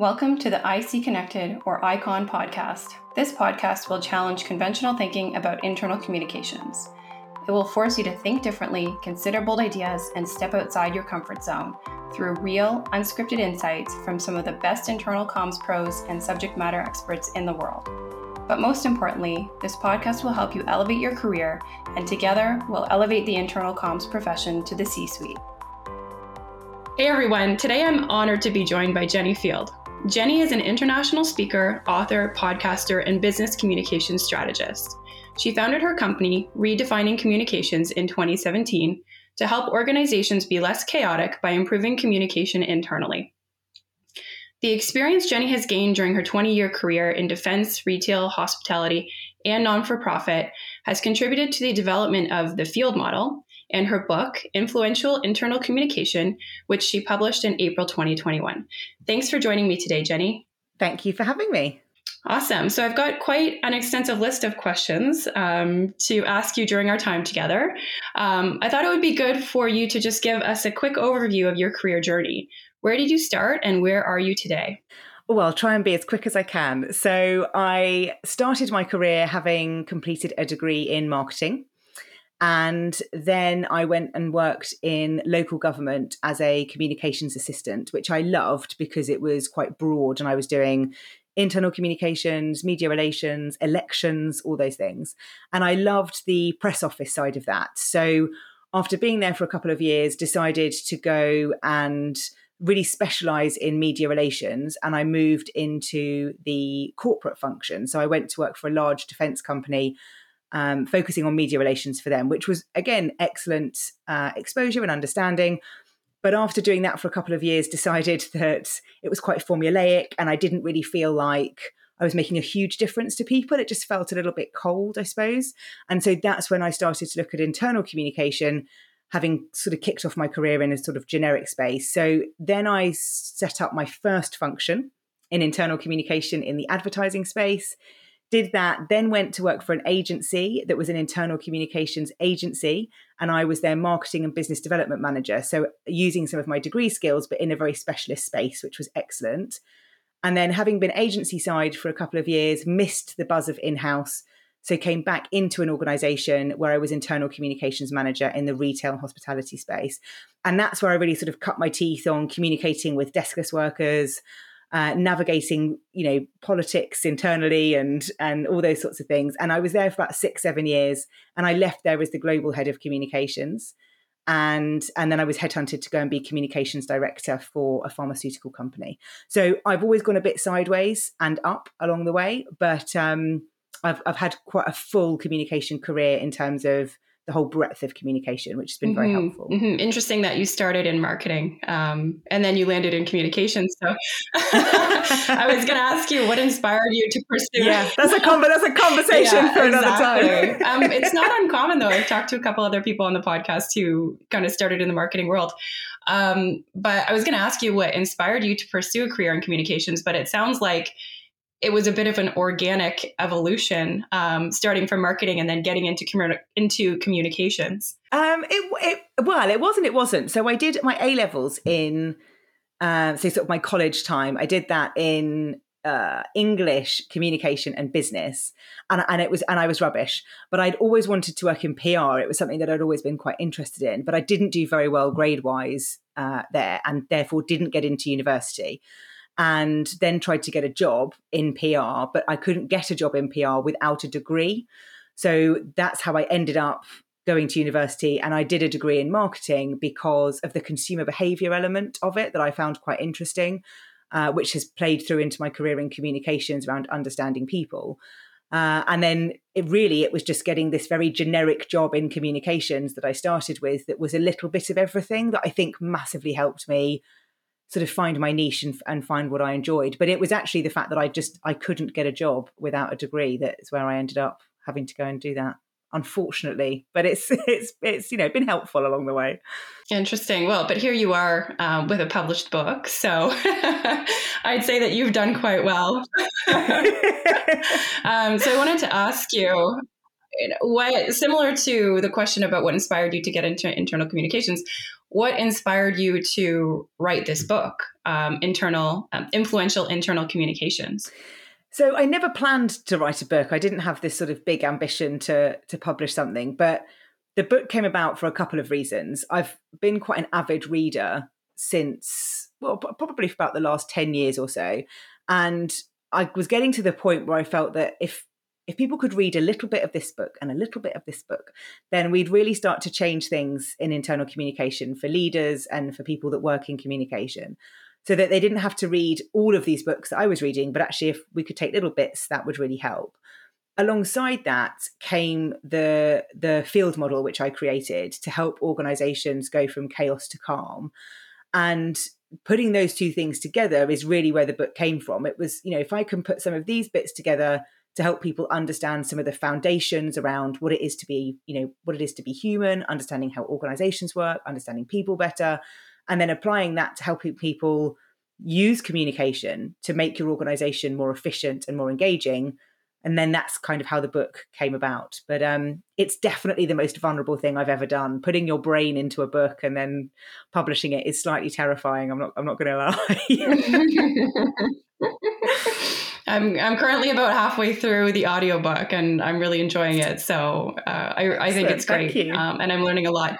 Welcome to the IC Connected or ICON podcast. This podcast will challenge conventional thinking about internal communications. It will force you to think differently, consider bold ideas, and step outside your comfort zone through real, unscripted insights from some of the best internal comms pros and subject matter experts in the world. But most importantly, this podcast will help you elevate your career, and together we'll elevate the internal comms profession to the C-suite. Hey everyone, today I'm honored to be joined by Jenni Field. Jenni is an international speaker, author, podcaster, and business communication strategist. She founded her company, Redefining Communications, in 2017 to help organizations be less chaotic by improving communication internally. The experience Jenni has gained during her 20-year career in defense, retail, hospitality, and non-for-profit has contributed to the development of the Field Model and her book, Influential Internal Communication, which she published in April 2021. Thanks for joining me today, Jenni. Thank you for having me. Awesome. So I've got quite an extensive list of questions to ask you during our time together. I thought it would be good for you to just give us a quick overview of your career journey. Where did you start and where are you today? Well, I'll try and be as quick as I can. So I started my career having completed a degree in marketing. And then I went and worked in local government as a communications assistant, which I loved because it was quite broad and I was doing internal communications, media relations, elections, all those things. And I loved the press office side of that. So after being there for a couple of years, decided to go and really specialize in media relations. And I moved into the corporate function. So I went to work for a large defense company focusing on media relations for them, which was, again, excellent exposure and understanding. But after doing that for a couple of years, decided that it was quite formulaic and I didn't really feel like I was making a huge difference to people. It just felt a little bit cold, I suppose. And so that's when I started to look at internal communication, having sort of kicked off my career in a sort of generic space. So then I set up my first function in internal communication in the advertising space. Did that, then went to work for an agency that was an internal communications agency, and I was their marketing and business development manager. So using some of my degree skills, but in a very specialist space, which was excellent. And then having been agency side for a couple of years, missed the buzz of in-house. So came back into an organization where I was internal communications manager in the retail and hospitality space. And that's where I really sort of cut my teeth on communicating with deskless workers, navigating, politics internally and all those sorts of things. And I was there for about 6-7 years, and I left there as the global head of communications. And then I was headhunted to go and be communications director for a pharmaceutical company. So I've always gone a bit sideways and up along the way, but I've had quite a full communication career in terms of the whole breadth of communication, which has been very helpful. Mm-hmm. Interesting that you started in marketing and then you landed in communications. So I was going to ask you, what inspired you to pursue? Yeah, that's a conversation for another time. It's not uncommon though. I've talked to a couple other people on the podcast who kind of started in the marketing world. But I was going to ask you what inspired you to pursue a career in communications, but it sounds like it was a bit of an organic evolution, starting from marketing and then getting into communications. It wasn't. So I did my A-levels in, sort of my college time. I did that in English, communication, and business, and I was rubbish. But I'd always wanted to work in PR. It was something that I'd always been quite interested in, but I didn't do very well grade-wise there, and therefore didn't get into university. And then tried to get a job in PR, but I couldn't get a job in PR without a degree. So that's how I ended up going to university. And I did a degree in marketing because of the consumer behavior element of it that I found quite interesting, which has played through into my career in communications around understanding people. And then it was just getting this very generic job in communications that I started with that was a little bit of everything that I think massively helped me sort of find my niche and find what I enjoyed. But it was actually the fact that I couldn't get a job without a degree. That's where I ended up having to go and do that, unfortunately. But it's been helpful along the way. Interesting. Well, but here you are with a published book. So I'd say that you've done quite well. So I wanted to ask you, similar to the question about what inspired you to get into internal communications, what inspired you to write this book, Influential Internal Communications? So I never planned to write a book. I didn't have this sort of big ambition to publish something, but the book came about for a couple of reasons. I've been quite an avid reader since, well, probably for about the last 10 years or so. And I was getting to the point where I felt that if people could read a little bit of this book and a little bit of this book, then we'd really start to change things in internal communication for leaders and for people that work in communication, so that they didn't have to read all of these books that I was reading, but actually if we could take little bits, that would really help. Alongside that came the Field Model, which I created to help organizations go from chaos to calm. And putting those two things together is really where the book came from. It was, you know, if I can put some of these bits together to help people understand some of the foundations around what it is to be, you know, what it is to be human, understanding how organizations work, understanding people better, and then applying that to helping people use communication to make your organization more efficient and more engaging. And then that's kind of how the book came about. But it's definitely the most vulnerable thing I've ever done. Putting your brain into a book and then publishing it is slightly terrifying. I'm not going to lie. I'm currently about halfway through the audiobook and I'm really enjoying it. So I think it's great. Thank you. And I'm learning a lot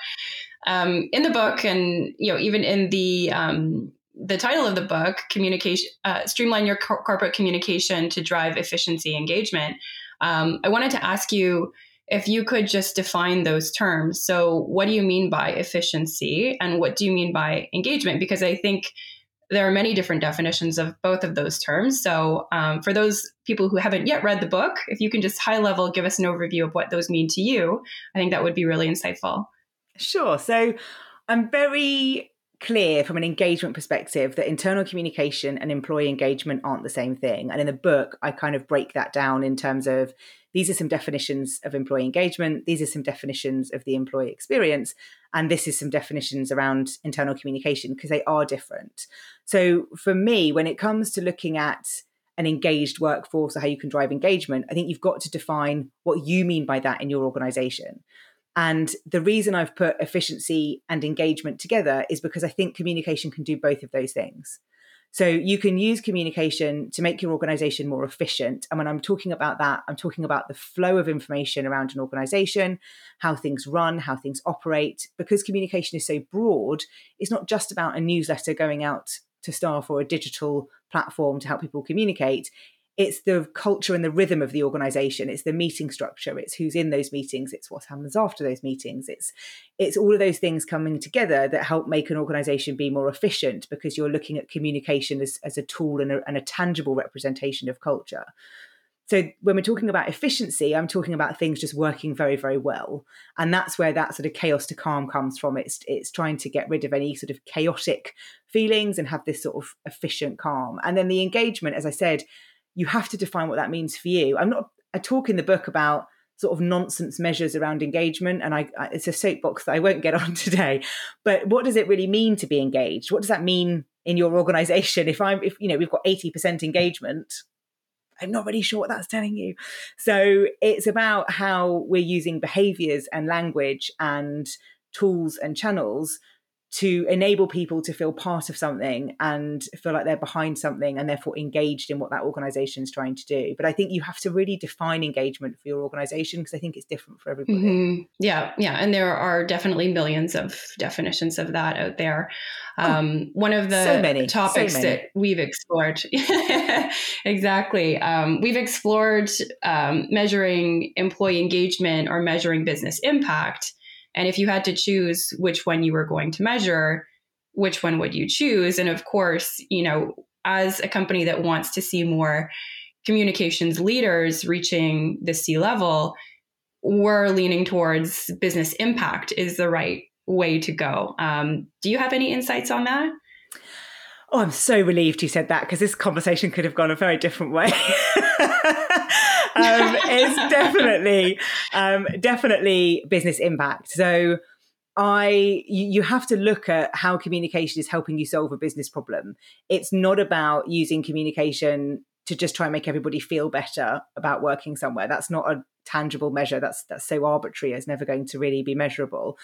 in the book, and you know, even in the title of the book, communication, streamline your corporate communication to drive efficiency engagement. I wanted to ask you if you could just define those terms. So what do you mean by efficiency and what do you mean by engagement? Because I think there are many different definitions of both of those terms. So for those people who haven't yet read the book, if you can just high level give us an overview of what those mean to you, I think that would be really insightful. Sure. So I'm very clear from an engagement perspective that internal communication and employee engagement aren't the same thing. And in the book, I kind of break that down in terms of these are some definitions of employee engagement, these are some definitions of the employee experience, and this is some definitions around internal communication, because they are different. So for me, when it comes to looking at an engaged workforce or how you can drive engagement, I think you've got to define what you mean by that in your organization. And the reason I've put efficiency and engagement together is because I think communication can do both of those things. So you can use communication to make your organization more efficient. And when I'm talking about that, I'm talking about the flow of information around an organization, how things run, how things operate. Because communication is so broad, it's not just about a newsletter going out to staff or a digital platform to help people communicate. It's the culture and the rhythm of the organization. It's the meeting structure. It's who's in those meetings. It's what happens after those meetings. It's all of those things coming together that help make an organization be more efficient, because you're looking at communication as a tool and a tangible representation of culture. So when we're talking about efficiency, I'm talking about things just working very, very well. And that's where that sort of chaos to calm comes from. It's trying to get rid of any sort of chaotic feelings and have this sort of efficient calm. And then the engagement, as I said, you have to define what that means for you. I talk in the book about sort of nonsense measures around engagement, and I it's a soapbox that I won't get on today. But what does it really mean to be engaged? What does that mean in your organization? If you know, we've got 80% engagement, I'm not really sure what that's telling you. So it's about how we're using behaviors and language and tools and channels to enable people to feel part of something and feel like they're behind something and therefore engaged in what that organization is trying to do. But I think you have to really define engagement for your organization, because I think it's different for everybody. Mm-hmm. Yeah. And there are definitely millions of definitions of that out there. One of the topics that we've explored, exactly. We've explored measuring employee engagement or measuring business impact. And if you had to choose which one you were going to measure, which one would you choose? And of course, you know, as a company that wants to see more communications leaders reaching the C-level, we're leaning towards business impact is the right way to go. Do you have any insights on that? Oh, I'm so relieved you said that, because this conversation could have gone a very different way. It's definitely business impact. So you have to look at how communication is helping you solve a business problem. It's not about using communication to just try and make everybody feel better about working somewhere. That's not a tangible measure. That's so arbitrary. It's never going to really be measurable.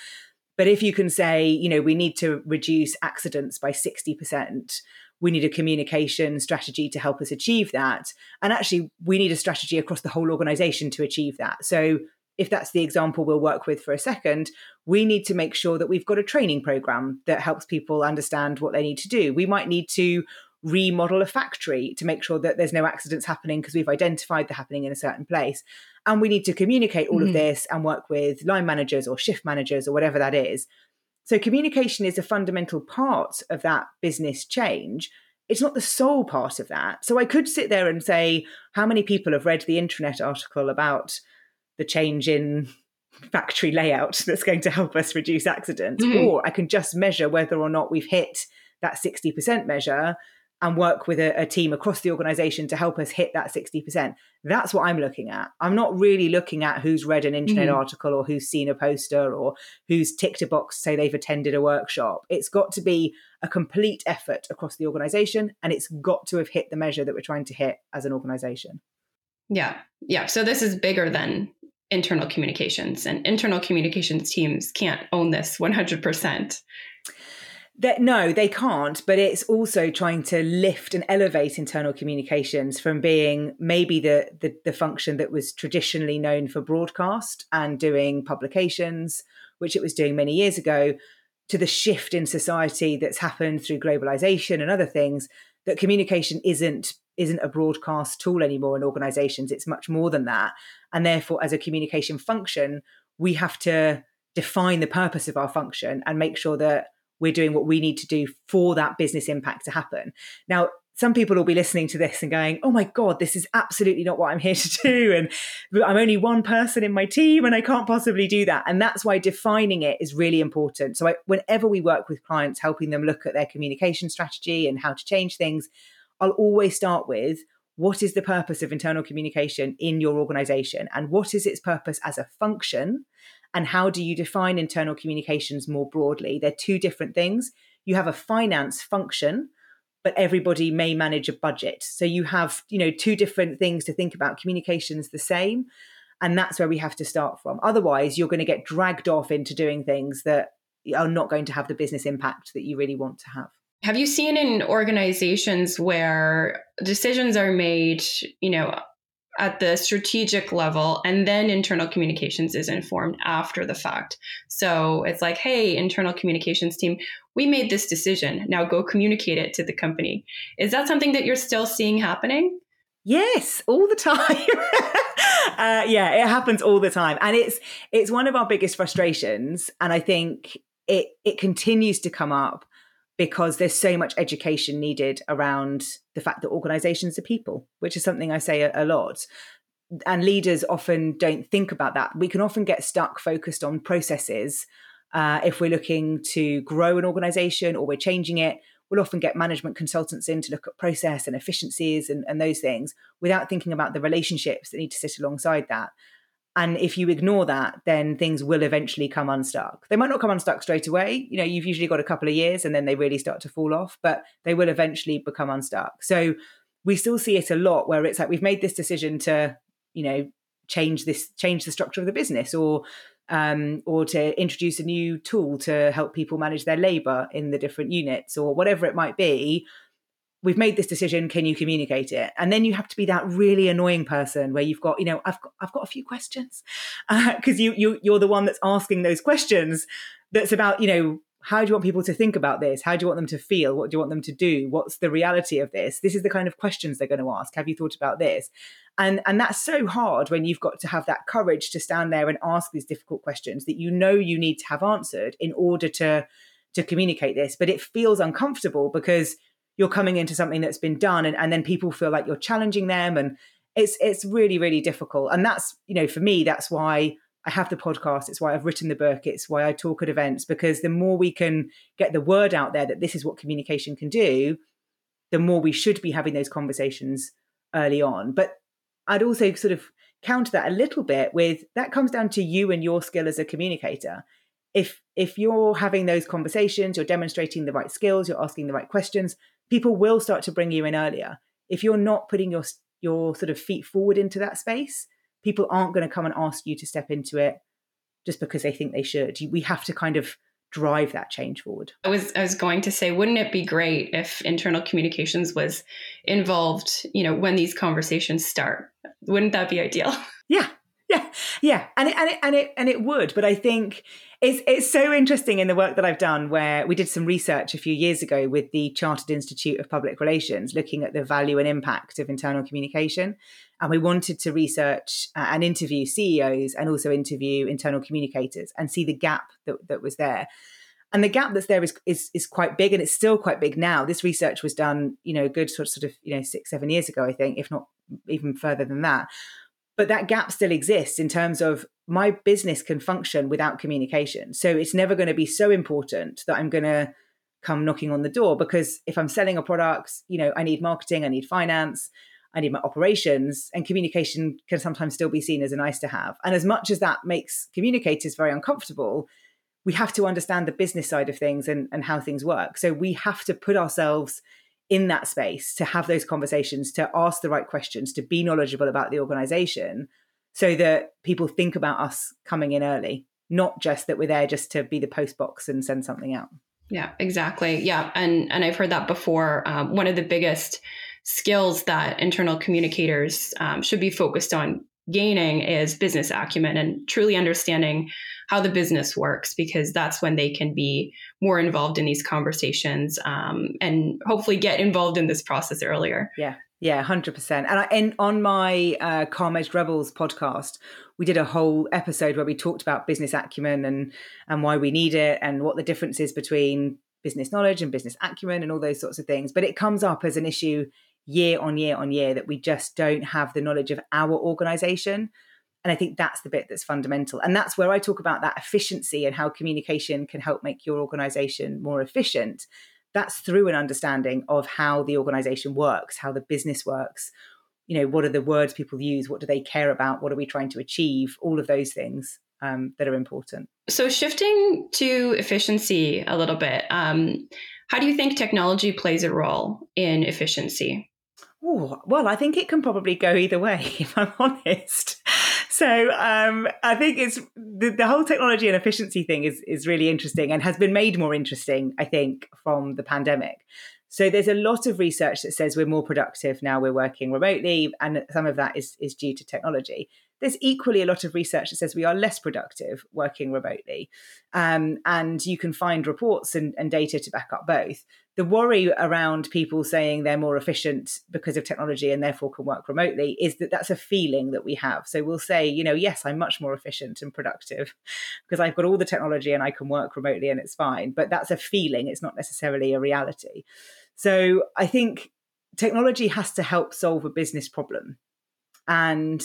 But if you can say, you know, we need to reduce accidents by 60%, we need a communication strategy to help us achieve that. And actually, we need a strategy across the whole organization to achieve that. So if that's the example we'll work with for a second, we need to make sure that we've got a training program that helps people understand what they need to do. We might need to remodel a factory to make sure that there's no accidents happening because we've identified they're happening in a certain place. And we need to communicate all of this and work with line managers or shift managers or whatever that is. So communication is a fundamental part of that business change. It's not the sole part of that. So I could sit there and say, how many people have read the intranet article about the change in factory layout that's going to help us reduce accidents? Or I can just measure whether or not we've hit that 60% measure and work with a team across the organization to help us hit that 60%. That's what I'm looking at. I'm not really looking at who's read an internet article or who's seen a poster or who's ticked a box to say they've attended a workshop. It's got to be a complete effort across the organization, and it's got to have hit the measure that we're trying to hit as an organization. Yeah. Yeah. So this is bigger than internal communications, and internal communications teams can't own this 100%. No, they can't. But it's also trying to lift and elevate internal communications from being maybe the function that was traditionally known for broadcast and doing publications, which it was doing many years ago, to the shift in society that's happened through globalization and other things, that communication isn't a broadcast tool anymore in organizations. It's much more than that. And therefore, as a communication function, we have to define the purpose of our function and make sure that we're doing what we need to do for that business impact to happen. Now, some people will be listening to this and going, oh my God, this is absolutely not what I'm here to do. And I'm only one person in my team and I can't possibly do that. And that's why defining it is really important. So whenever we work with clients, helping them look at their communication strategy and how to change things, I'll always start with, what is the purpose of internal communication in your organization? And what is its purpose as a function? And how do you define internal communications more broadly? They're two different things. You have a finance function, but everybody may manage a budget. So you have, two different things to think about. Communication's the same. And that's where we have to start from. Otherwise, you're going to get dragged off into doing things that are not going to have the business impact that you really want to have. Have you seen in organizations where decisions are made, at the strategic level, and then internal communications is informed after the fact? So it's like, hey, internal communications team, we made this decision. Now go communicate it to the company. Is that something that you're still seeing happening? Yes, all the time. Yeah, it happens all the time. And it's one of our biggest frustrations. And I think it continues to come up because there's so much education needed around the fact that organizations are people, which is something I say a lot. And leaders often don't think about that. We can often get stuck focused on processes. If we're looking to grow an organization or we're changing it, we'll often get management consultants in to look at process and efficiencies and those things without thinking about the relationships that need to sit alongside that. And if you ignore that, then things will eventually come unstuck. They might not come unstuck straight away. You've usually got a couple of years and then they really start to fall off, but they will eventually become unstuck. So we still see it a lot where it's like, we've made this decision to, change the structure of the business or to introduce a new tool to help people manage their labor in the different units or whatever it might be. We've made this decision. Can you communicate it? And then you have to be that really annoying person where you've got, I've got a few questions because you're the one that's asking those questions. That's about, how do you want people to think about this? How do you want them to feel? What do you want them to do? What's the reality of this? This is the kind of questions they're going to ask. Have you thought about this? And that's so hard when you've got to have that courage to stand there and ask these difficult questions that you need to have answered in order to communicate this. But it feels uncomfortable because you're coming into something that's been done and then people feel like you're challenging them. And it's really, really difficult. And that's, for me, that's why I have the podcast. It's why I've written the book. It's why I talk at events, because the more we can get the word out there that this is what communication can do, the more we should be having those conversations early on. But I'd also sort of counter that a little bit with that comes down to you and your skill as a communicator. If you're having those conversations, you're demonstrating the right skills, you're asking the right questions, people will start to bring you in earlier. If you're not putting your sort of feet forward into that space, people aren't going to come and ask you to step into it just because they think they should. We have to kind of drive that change forward. I was going to say, wouldn't it be great if internal communications was involved, you know, when these conversations start? Wouldn't that be ideal? Yeah. And it would. But I think it's so interesting in the work that I've done, where we did some research a few years ago with the Chartered Institute of Public Relations, looking at the value and impact of internal communication. And we wanted to research and interview CEOs and also interview internal communicators and see the gap that was there. And the gap that's there is quite big, and it's still quite big now. This research was done, you know, a good sort of, you know, 6-7 years ago, I think, if not even further than that. But that gap still exists in terms of my business can function without communication. So it's never going to be so important that I'm going to come knocking on the door, because if I'm selling a product, you know, I need marketing, I need finance, I need my operations, and communication can sometimes still be seen as a nice to have. And as much as that makes communicators very uncomfortable, we have to understand the business side of things and how things work. So we have to put ourselves in that space to have those conversations, to ask the right questions, to be knowledgeable about the organization, so that people think about us coming in early, not just that we're there just to be the post box and send something out. Yeah, exactly. Yeah. And I've heard that before. One of the biggest skills that internal communicators should be focused on gaining is business acumen and truly understanding how the business works, because that's when they can be more involved in these conversations and hopefully get involved in this process earlier. Yeah, 100%. And on my Calm Edged Rebels podcast, we did a whole episode where we talked about business acumen and why we need it and what the difference is between business knowledge and business acumen and all those sorts of things. But it comes up as an issue year on year that we just don't have the knowledge of our organization. And I think that's the bit that's fundamental. And that's where I talk about that efficiency and how communication can help make your organization more efficient. That's through an understanding of how the organization works, how the business works. You know, what are the words people use? What do they care about? What are we trying to achieve? All of those things that are important. So shifting to efficiency a little bit, how do you think technology plays a role in efficiency? Oh, well, I think it can probably go either way, if I'm honest. So I think it's the whole technology and efficiency thing is really interesting, and has been made more interesting, I think, from the pandemic. So there's a lot of research that says we're more productive now we're working remotely, and some of that is due to technology. There's equally a lot of research that says we are less productive working remotely. And you can find reports and data to back up both. The worry around people saying they're more efficient because of technology and therefore can work remotely is that that's a feeling that we have. So we'll say, you know, yes, I'm much more efficient and productive because I've got all the technology and I can work remotely and it's fine. But that's a feeling. It's not necessarily a reality. So I think technology has to help solve a business problem. And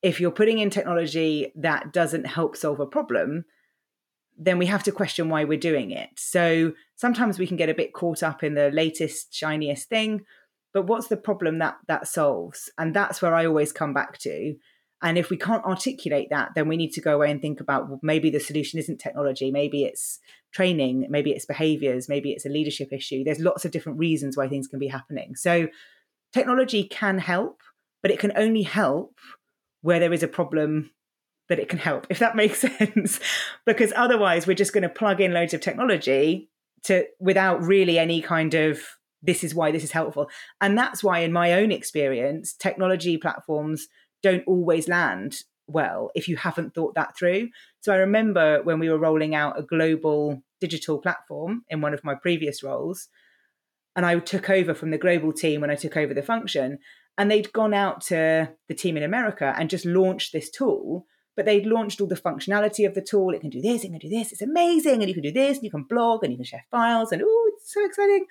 if you're putting in technology that doesn't help solve a problem, then we have to question why we're doing it. So sometimes we can get a bit caught up in the latest, shiniest thing, but what's the problem that solves? And that's where I always come back to. And if we can't articulate that, then we need to go away and think about, well, maybe the solution isn't technology, maybe it's training, maybe it's behaviors, maybe it's a leadership issue. There's lots of different reasons why things can be happening. So technology can help, but it can only help where there is a problem that it can help, if that makes sense, because otherwise we're just going to plug in loads of technology without really any kind of, this is why this is helpful. And that's why, in my own experience, technology platforms don't always land well if you haven't thought that through. So I remember when we were rolling out a global digital platform in one of my previous roles, and I took over from the global team when I took over the function. And they'd gone out to the team in America and just launched this tool, but they'd launched all the functionality of the tool. It can do this, it can do this. It's amazing. And you can do this, and you can blog, and you can share files. And, oh, it's so exciting.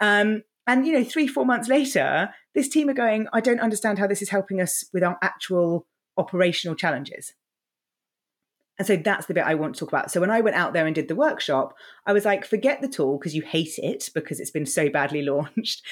And, you know, 3-4 months later, this team are going, I don't understand how this is helping us with our actual operational challenges. And so that's the bit I want to talk about. So when I went out there and did the workshop, I was like, forget the tool because you hate it because it's been so badly launched,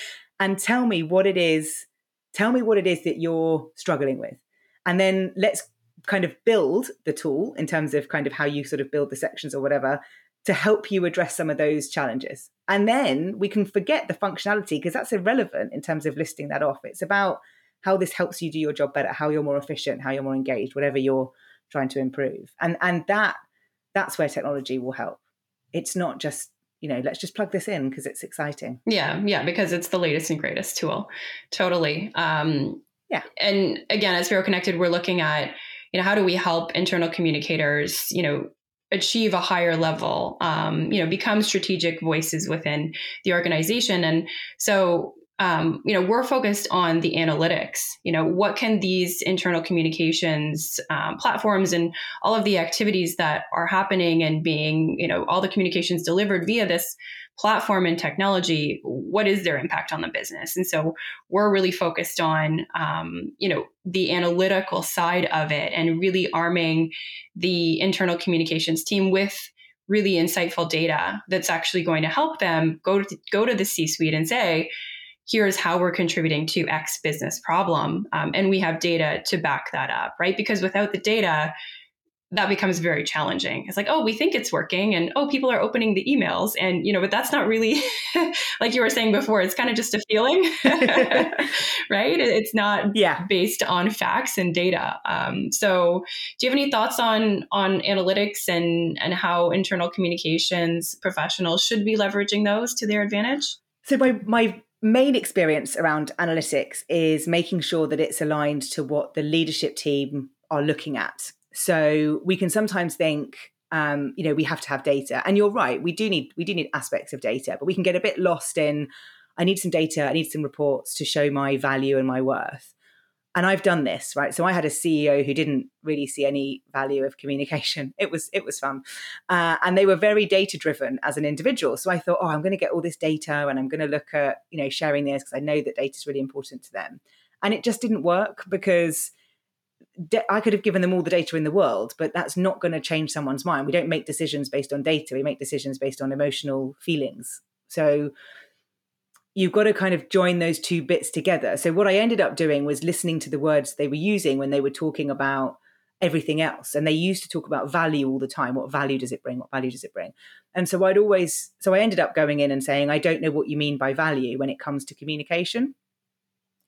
and tell me what it is. Tell me what it is that you're struggling with. And then let's kind of build the tool in terms of kind of how you sort of build the sections or whatever to help you address some of those challenges. And then we can forget the functionality because that's irrelevant in terms of listing that off. It's about how this helps you do your job better, how you're more efficient, how you're more engaged, whatever you're trying to improve. And that's where technology will help. it's not just, you know, let's just plug this in because it's exciting. Yeah, because it's the latest and greatest tool. Totally. Yeah. And again, at Sparrow Connected, we're looking at, you know, how do we help internal communicators, you know, achieve a higher level, you know, become strategic voices within the organization. And so, you know, we're focused on the analytics, you know, what can these internal communications platforms and all of the activities that are happening and being, you know, all the communications delivered via this platform and technology, what is their impact on the business? And so we're really focused on, you know, the analytical side of it and really arming the internal communications team with really insightful data that's actually going to help them go to the C-suite and say, here's how we're contributing to X business problem. And we have data to back that up, right? Because without the data, that becomes very challenging. It's like, oh, we think it's working and, oh, people are opening the emails. And, you know, but that's not really, like you were saying before, it's kind of just a feeling, right? It's not based on facts and data. So do you have any thoughts on analytics and how internal communications professionals should be leveraging those to their advantage? So my main experience around analytics is making sure that it's aligned to what the leadership team are looking at. So we can sometimes think, you know, we have to have data, and you're right, we do need aspects of data, but we can get a bit lost in, I need some data, I need some reports to show my value and my worth. And I've done this, right? So I had a CEO who didn't really see any value of communication. It was fun. And they were very data-driven as an individual. So I thought, oh, I'm going to get all this data and I'm going to look at, you know, sharing this because I know that data is really important to them. And it just didn't work because I could have given them all the data in the world, but that's not going to change someone's mind. We don't make decisions based on data. We make decisions based on emotional feelings. So you've got to kind of join those two bits together. So what I ended up doing was listening to the words they were using when they were talking about everything else. And they used to talk about value all the time. What value does it bring? What value does it bring? And so I ended up going in and saying, I don't know what you mean by value when it comes to communication,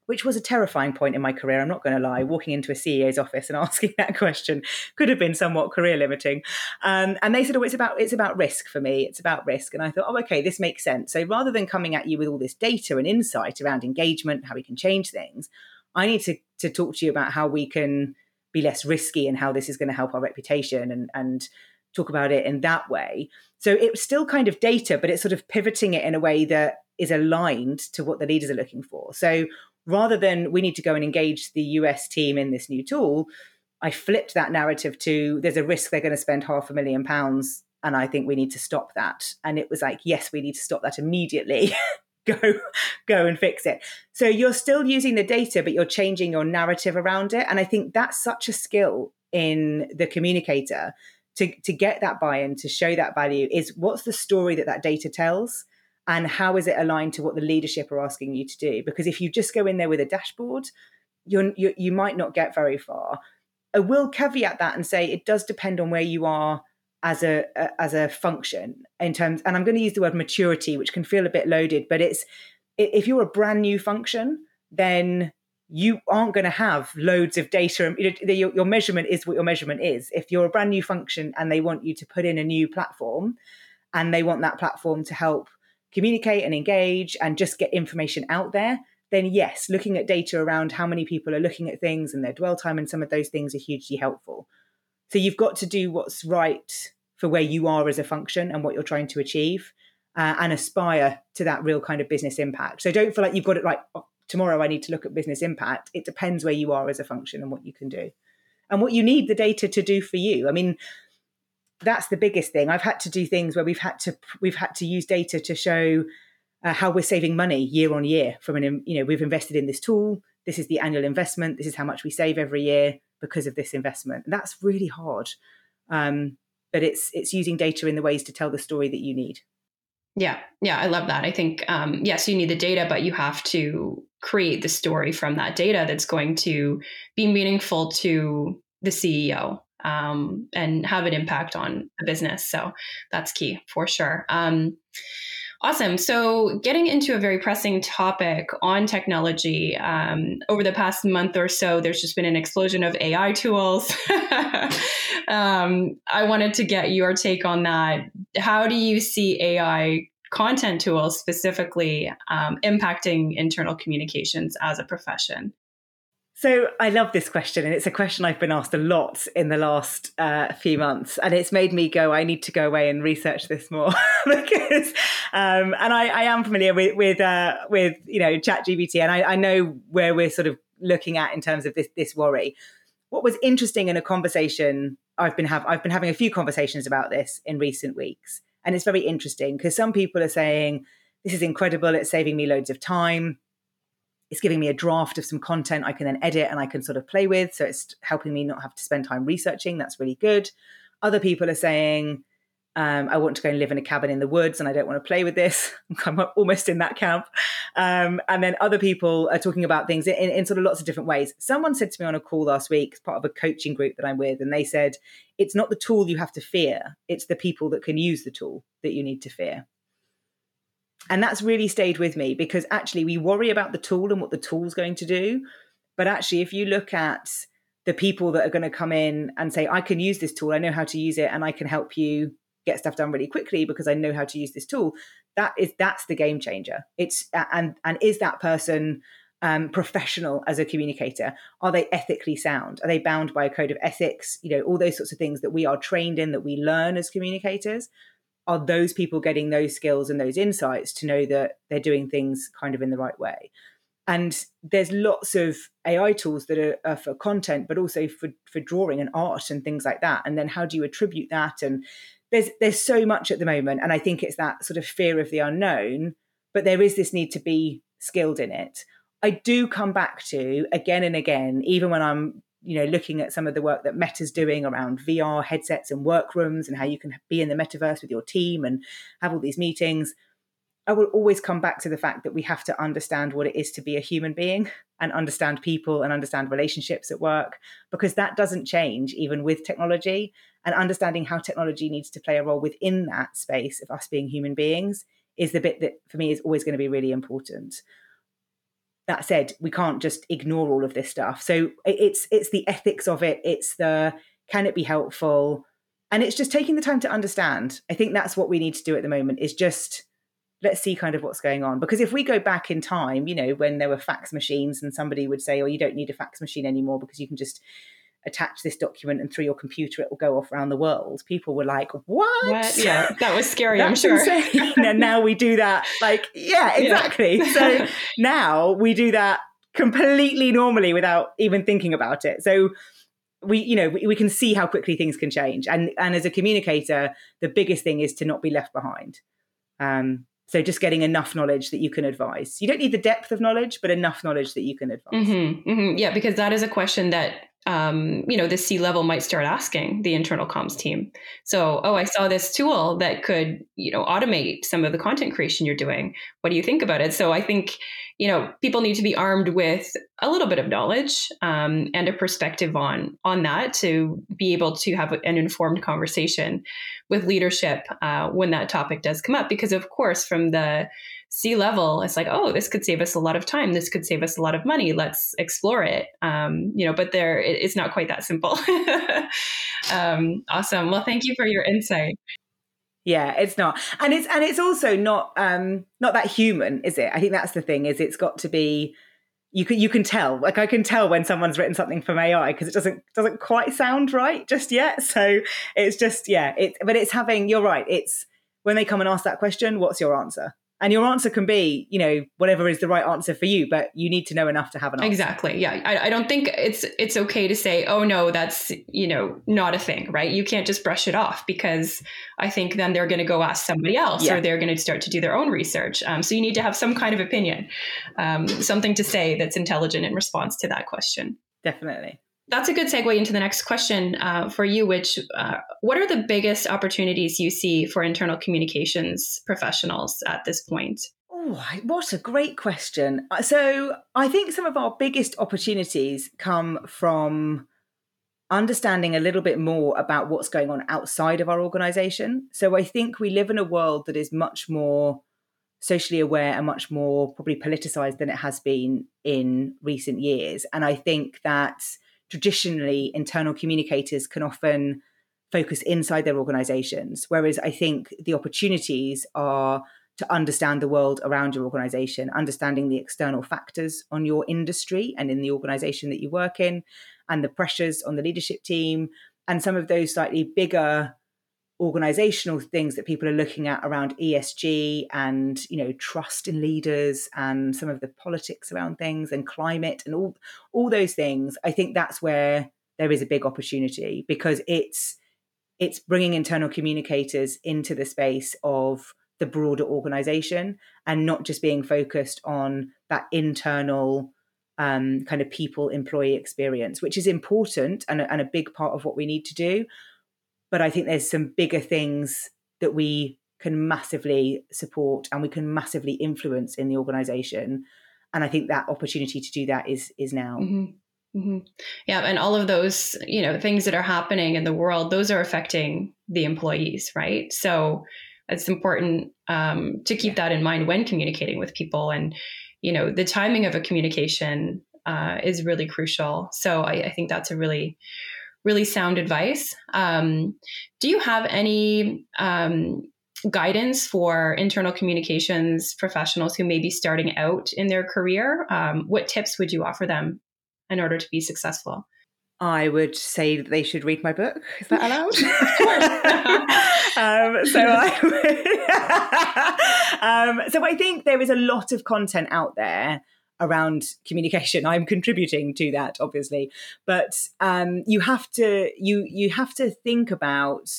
which was a terrifying point in my career. I'm not going to lie. Walking into a CEO's office and asking that question could have been somewhat career limiting. And they said, oh, it's about risk for me. It's about risk. And I thought, oh, okay, this makes sense. So rather than coming at you with all this data and insight around engagement, how we can change things, I need to talk to you about how we can be less risky and how this is going to help our reputation and talk about it in that way. So it's still kind of data, but it's sort of pivoting it in a way that is aligned to what the leaders are looking for. So rather than we need to go and engage the US team in this new tool, I flipped that narrative to there's a risk they're going to spend £500,000 and I think we need to stop that. And it was like, yes, we need to stop that immediately. Go and fix it. So you're still using the data, but you're changing your narrative around it. And I think that's such a skill in the communicator to get that buy-in, to show that value is what's the story that data tells? And how is it aligned to what the leadership are asking you to do? Because if you just go in there with a dashboard, you might not get very far. I will caveat that and say it does depend on where you are as a function in terms. And I'm going to use the word maturity, which can feel a bit loaded, but it's if you're a brand new function, then you aren't going to have loads of data. Your measurement is what your measurement is. If you're a brand new function and they want you to put in a new platform, and they want that platform to help communicate and engage and just get information out there, then yes, looking at data around how many people are looking at things and their dwell time and some of those things are hugely helpful. So you've got to do what's right for where you are as a function and what you're trying to achieve and aspire to that real kind of business impact. So don't feel like you've got it like, oh, tomorrow I need to look at business impact. It depends where you are as a function and what you can do and what you need the data to do for you. I mean, that's the biggest thing. I've had to do things where we've had to use data to show how we're saving money year on year from we've invested in this tool. This is the annual investment. This is how much we save every year because of this investment. And that's really hard, but it's using data in the ways to tell the story that you need. Yeah, I love that. I think yes, you need the data, but you have to create the story from that data that's going to be meaningful to the CEO. And have an impact on the business. So that's key for sure. Awesome. So getting into a very pressing topic on technology, over the past month or so, there's just been an explosion of AI tools. I wanted to get your take on that. How do you see AI content tools specifically impacting internal communications as a profession? So I love this question, and it's a question I've been asked a lot in the last few months, and it's made me go, I need to go away and research this more because, and I am familiar with you know, ChatGPT, and I know where we're sort of looking at in terms of this worry. What was interesting in a conversation I've been having a few conversations about this in recent weeks, and it's very interesting because some people are saying this is incredible, it's saving me loads of time. It's giving me a draft of some content I can then edit and I can sort of play with. So it's helping me not have to spend time researching. That's really good. Other people are saying, I want to go and live in a cabin in the woods and I don't want to play with this. I'm almost in that camp. And then other people are talking about things in sort of lots of different ways. Someone said to me on a call last week, as part of a coaching group that I'm with, and they said, it's not the tool you have to fear. It's the people that can use the tool that you need to fear. And that's really stayed with me because actually we worry about the tool and what the tool's going to do. But actually, if you look at the people that are going to come in and say, I can use this tool, I know how to use it, and I can help you get stuff done really quickly because I know how to use this tool, that's the game changer. It's and is that person professional as a communicator? Are they ethically sound? Are they bound by a code of ethics? You know, all those sorts of things that we are trained in, that we learn as communicators. Are those people getting those skills and those insights to know that they're doing things kind of in the right way? And there's lots of AI tools that are for content, but also for drawing and art and things like that. And then how do you attribute that? And there's so much at the moment. And I think it's that sort of fear of the unknown, but there is this need to be skilled in it. I do come back to again and again, even when I'm looking at some of the work that Meta's doing around VR headsets and workrooms and how you can be in the metaverse with your team and have all these meetings, I will always come back to the fact that we have to understand what it is to be a human being and understand people and understand relationships at work, because that doesn't change even with technology. And understanding how technology needs to play a role within that space of us being human beings is the bit that for me is always going to be really important. That said, we can't just ignore all of this stuff. So it's the ethics of it. It's the, can it be helpful? And it's just taking the time to understand. I think that's what we need to do at the moment is just, let's see kind of what's going on. Because if we go back in time, when there were fax machines and somebody would say, oh, you don't need a fax machine anymore because you can just attach this document and through your computer it will go off around the world, people were like, what? Yeah, that was scary. I'm sure. And now we do that exactly. Yeah. So now we do that completely normally without even thinking about it. So we can see how quickly things can change, and as a communicator the biggest thing is to not be left behind. So just getting enough knowledge that you can advise. You don't need the depth of knowledge, but enough knowledge that you can advise. Mm-hmm, mm-hmm. Yeah, because that is a question that the C-level might start asking the internal comms team. So, I saw this tool that could, automate some of the content creation you're doing. What do you think about it? So I think, people need to be armed with a little bit of knowledge and a perspective on that to be able to have an informed conversation with leadership when that topic does come up. Because of course, from the C-level, it's like, this could save us a lot of time. This could save us a lot of money. Let's explore it. But it's not quite that simple. Awesome. Well, thank you for your insight. Yeah, it's not. And it's also not that human, is it? I think that's the thing, is it's got to be, you can tell, like I can tell when someone's written something from AI because it doesn't quite sound right just yet. So it's just, but it's having, you're right. It's when they come and ask that question, what's your answer? And your answer can be, whatever is the right answer for you, but you need to know enough to have an answer. Exactly. Yeah. I don't think it's okay to say, oh, no, that's, not a thing, right? You can't just brush it off, because I think then they're going to go ask somebody else or they're going to start to do their own research. So you need to have some kind of opinion, something to say that's intelligent in response to that question. Definitely. That's a good segue into the next question for you, which what are the biggest opportunities you see for internal communications professionals at this point? Oh, what a great question. So I think some of our biggest opportunities come from understanding a little bit more about what's going on outside of our organization. So I think we live in a world that is much more socially aware and much more probably politicized than it has been in recent years. And I think that traditionally internal communicators can often focus inside their organizations, whereas I think the opportunities are to understand the world around your organization, understanding the external factors on your industry and in the organization that you work in, and the pressures on the leadership team, and some of those slightly bigger organizational things that people are looking at around ESG and, you know, trust in leaders and some of the politics around things and climate and all those things. I think that's where there is a big opportunity, because it's bringing internal communicators into the space of the broader organization and not just being focused on that internal kind of people employee experience, which is important and a big part of what we need to do. But I think there's some bigger things that we can massively support and we can massively influence in the organisation. And I think that opportunity to do that is now. Mm-hmm. Mm-hmm. Yeah. And all of those, you know, things that are happening in the world, those are affecting the employees, right? So it's important to keep that in mind when communicating with people. And, you know, the timing of a communication is really crucial. So I think that's a really sound advice. Do you have any guidance for internal communications professionals who may be starting out in their career? What tips would you offer them in order to be successful? I would say that they should read my book. Is that allowed? So I think there is a lot of content out there around communication. I'm contributing to that, obviously, but you have to think about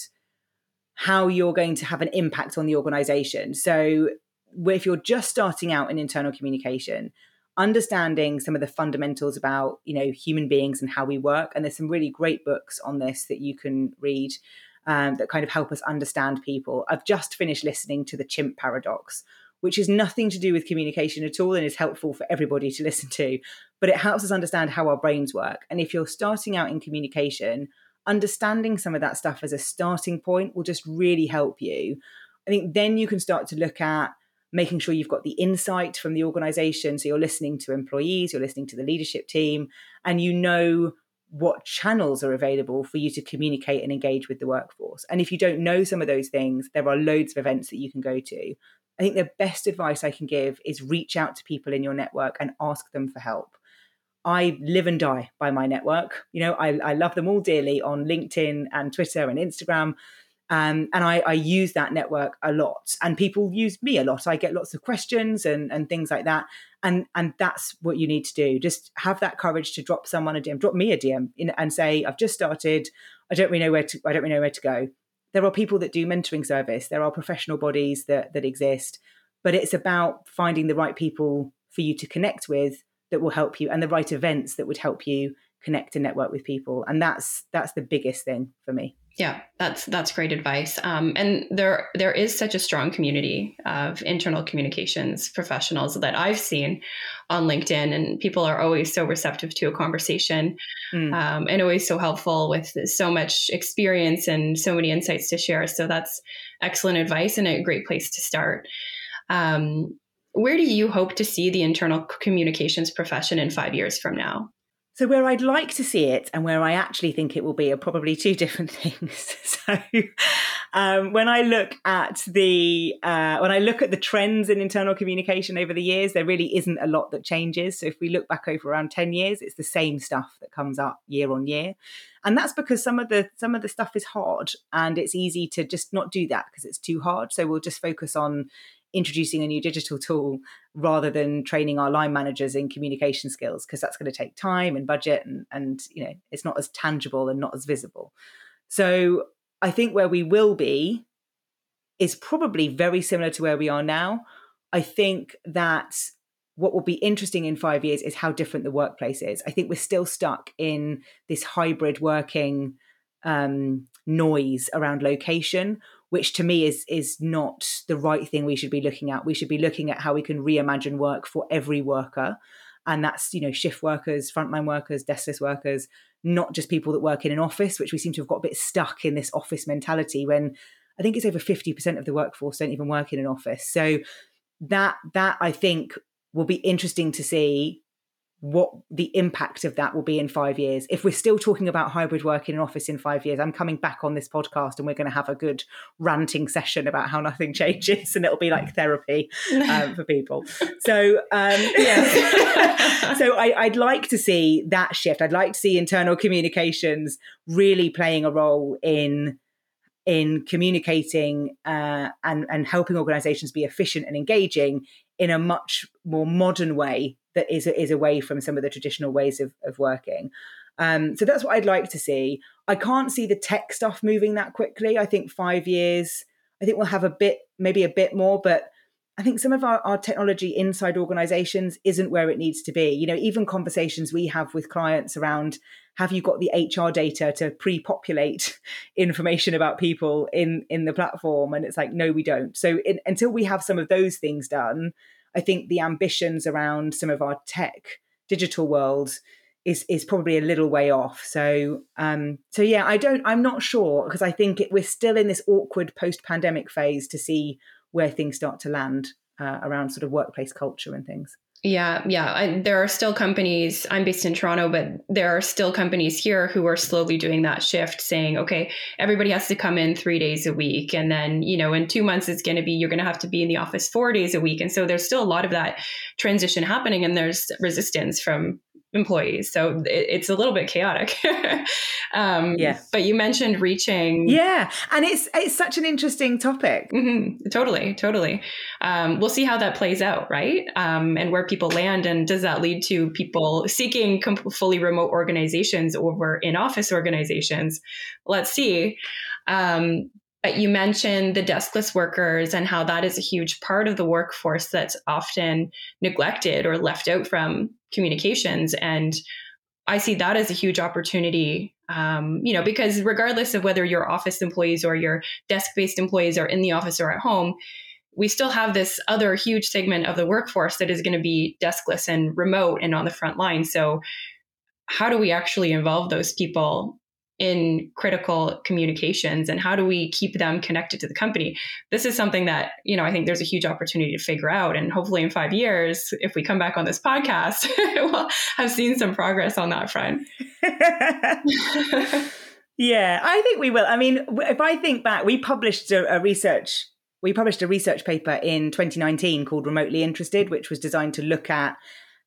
how you're going to have an impact on the organization. So if you're just starting out in internal communication, understanding some of the fundamentals about, you know, human beings and how we work, and there's some really great books on this that you can read that kind of help us understand people. I've just finished listening to The Chimp Paradox, which is nothing to do with communication at all and is helpful for everybody to listen to, but it helps us understand how our brains work. And if you're starting out in communication, understanding some of that stuff as a starting point will just really help you. I think then you can start to look at making sure you've got the insight from the organization. So you're listening to employees, you're listening to the leadership team, and you know what channels are available for you to communicate and engage with the workforce. And if you don't know some of those things, there are loads of events that you can go to. I think the best advice I can give is reach out to people in your network and ask them for help. I live and die by my network. You know, I love them all dearly on LinkedIn and Twitter and Instagram. And I use that network a lot, and people use me a lot. I get lots of questions and things like that. And that's what you need to do. Just have that courage to drop someone a DM, drop me a DM and say, I've just started. I don't really know where to go. There are people that do mentoring service. There are professional bodies that exist, but it's about finding the right people for you to connect with that will help you, and the right events that would help you connect and network with people. And that's the biggest thing for me. Yeah, that's great advice. And there is such a strong community of internal communications professionals that I've seen on LinkedIn, and people are always so receptive to a conversation, and always so helpful with so much experience and so many insights to share. So that's excellent advice and a great place to start. Where do you hope to see the internal communications profession in 5 years from now? So where I'd like to see it and where I actually think it will be are probably two different things. So when I look at the trends in internal communication over the years, there really isn't a lot that changes. So if we look back over around 10 years, it's the same stuff that comes up year on year. And that's because some of the stuff is hard, and it's easy to just not do that because it's too hard. So we'll just focus on introducing a new digital tool rather than training our line managers in communication skills, because that's going to take time and budget and you know, it's not as tangible and not as visible. So I think where we will be is probably very similar to where we are now. I think that what will be interesting in 5 years is how different the workplace is. I think we're still stuck in this hybrid working noise around location, which to me is not the right thing we should be looking at. We should be looking at how we can reimagine work for every worker. And that's, you know, shift workers, frontline workers, deskless workers, not just people that work in an office, which we seem to have got a bit stuck in this office mentality when I think it's over 50% of the workforce don't even work in an office. So that I think will be interesting to see what the impact of that will be in 5 years. If we're still talking about hybrid work in an office in 5 years, I'm coming back on this podcast and we're going to have a good ranting session about how nothing changes, and it'll be like therapy for people. So so I'd like to see that shift. I'd like to see internal communications really playing a role in communicating and helping organizations be efficient and engaging in a much more modern way that is away from some of the traditional ways of working. So that's what I'd like to see. I can't see the tech stuff moving that quickly. I think 5 years, I think we'll have a bit more, but I think some of our technology inside organizations isn't where it needs to be. You know, even conversations we have with clients around, have you got the HR data to pre-populate information about people in the platform? And it's like, no, we don't. So until we have some of those things done, I think the ambitions around some of our tech digital world is probably a little way off. So, I'm not sure, because I think we're still in this awkward post-pandemic phase to see where things start to land around sort of workplace culture and things. Yeah. There are still companies, I'm based in Toronto, but there are still companies here who are slowly doing that shift, saying, okay, everybody has to come in 3 days a week. And then, you know, in 2 months, you're going to have to be in the office 4 days a week. And so there's still a lot of that transition happening, and there's resistance from employees. So it's a little bit chaotic. But you mentioned reaching. Yeah. And it's such an interesting topic. Mm-hmm. Totally. We'll see how that plays out, right? And where people land, and does that lead to people seeking fully remote organizations over in-office organizations? Let's see. But you mentioned the deskless workers and how that is a huge part of the workforce that's often neglected or left out from communications. And I see that as a huge opportunity, because regardless of whether your office employees or your desk-based employees are in the office or at home, we still have this other huge segment of the workforce that is going to be deskless and remote and on the front line. So how do we actually involve those people in critical communications, and how do we keep them connected to the company? This is something that, I think there's a huge opportunity to figure out. And hopefully in 5 years, if we come back on this podcast, we'll have seen some progress on that front. Yeah, I think we will. I mean, if I think back, we published a research paper in 2019 called Remotely Interested, which was designed to look at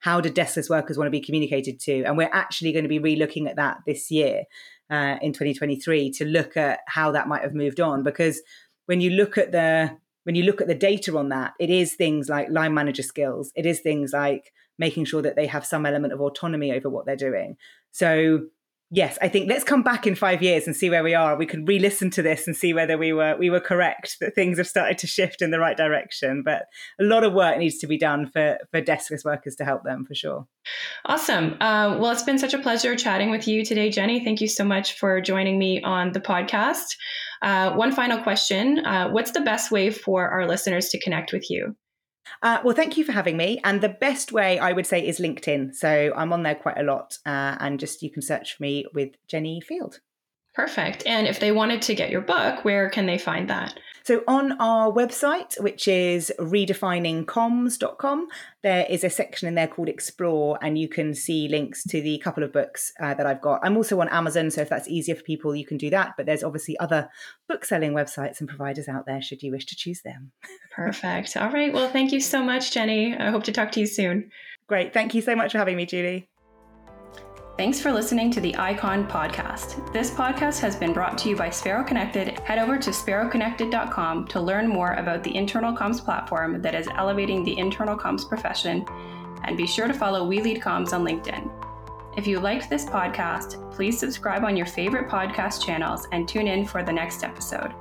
how do deskless workers want to be communicated to? And we're actually going to be re-looking at that this year. In 2023, to look at how that might have moved on, because when you look at the data on that, it is things like line manager skills. It is things like making sure that they have some element of autonomy over what they're doing. So yes, I think let's come back in 5 years and see where we are. We can re-listen to this and see whether we were correct, that things have started to shift in the right direction. But a lot of work needs to be done for deskless workers to help them, for sure. Awesome. Well, it's been such a pleasure chatting with you today, Jenni. Thank you so much for joining me on the podcast. One final question. What's the best way for our listeners to connect with you? Well, thank you for having me. And the best way, I would say, is LinkedIn. So I'm on there quite a lot, and just you can search for me with Jenni Field. Perfect. And if they wanted to get your book, where can they find that? So on our website, which is redefiningcomms.com, there is a section in there called Explore, and you can see links to the couple of books that I've got. I'm also on Amazon, so if that's easier for people, you can do that. But there's obviously other book-selling websites and providers out there should you wish to choose them. Perfect. All right. Well, thank you so much, Jenni. I hope to talk to you soon. Great. Thank you so much for having me, Julie. Thanks for listening to the ICON podcast. This podcast has been brought to you by Sparrow Connected. Head over to sparrowconnected.com to learn more about the internal comms platform that is elevating the internal comms profession, and be sure to follow WeLeadComms on LinkedIn. If you liked this podcast, please subscribe on your favorite podcast channels and tune in for the next episode.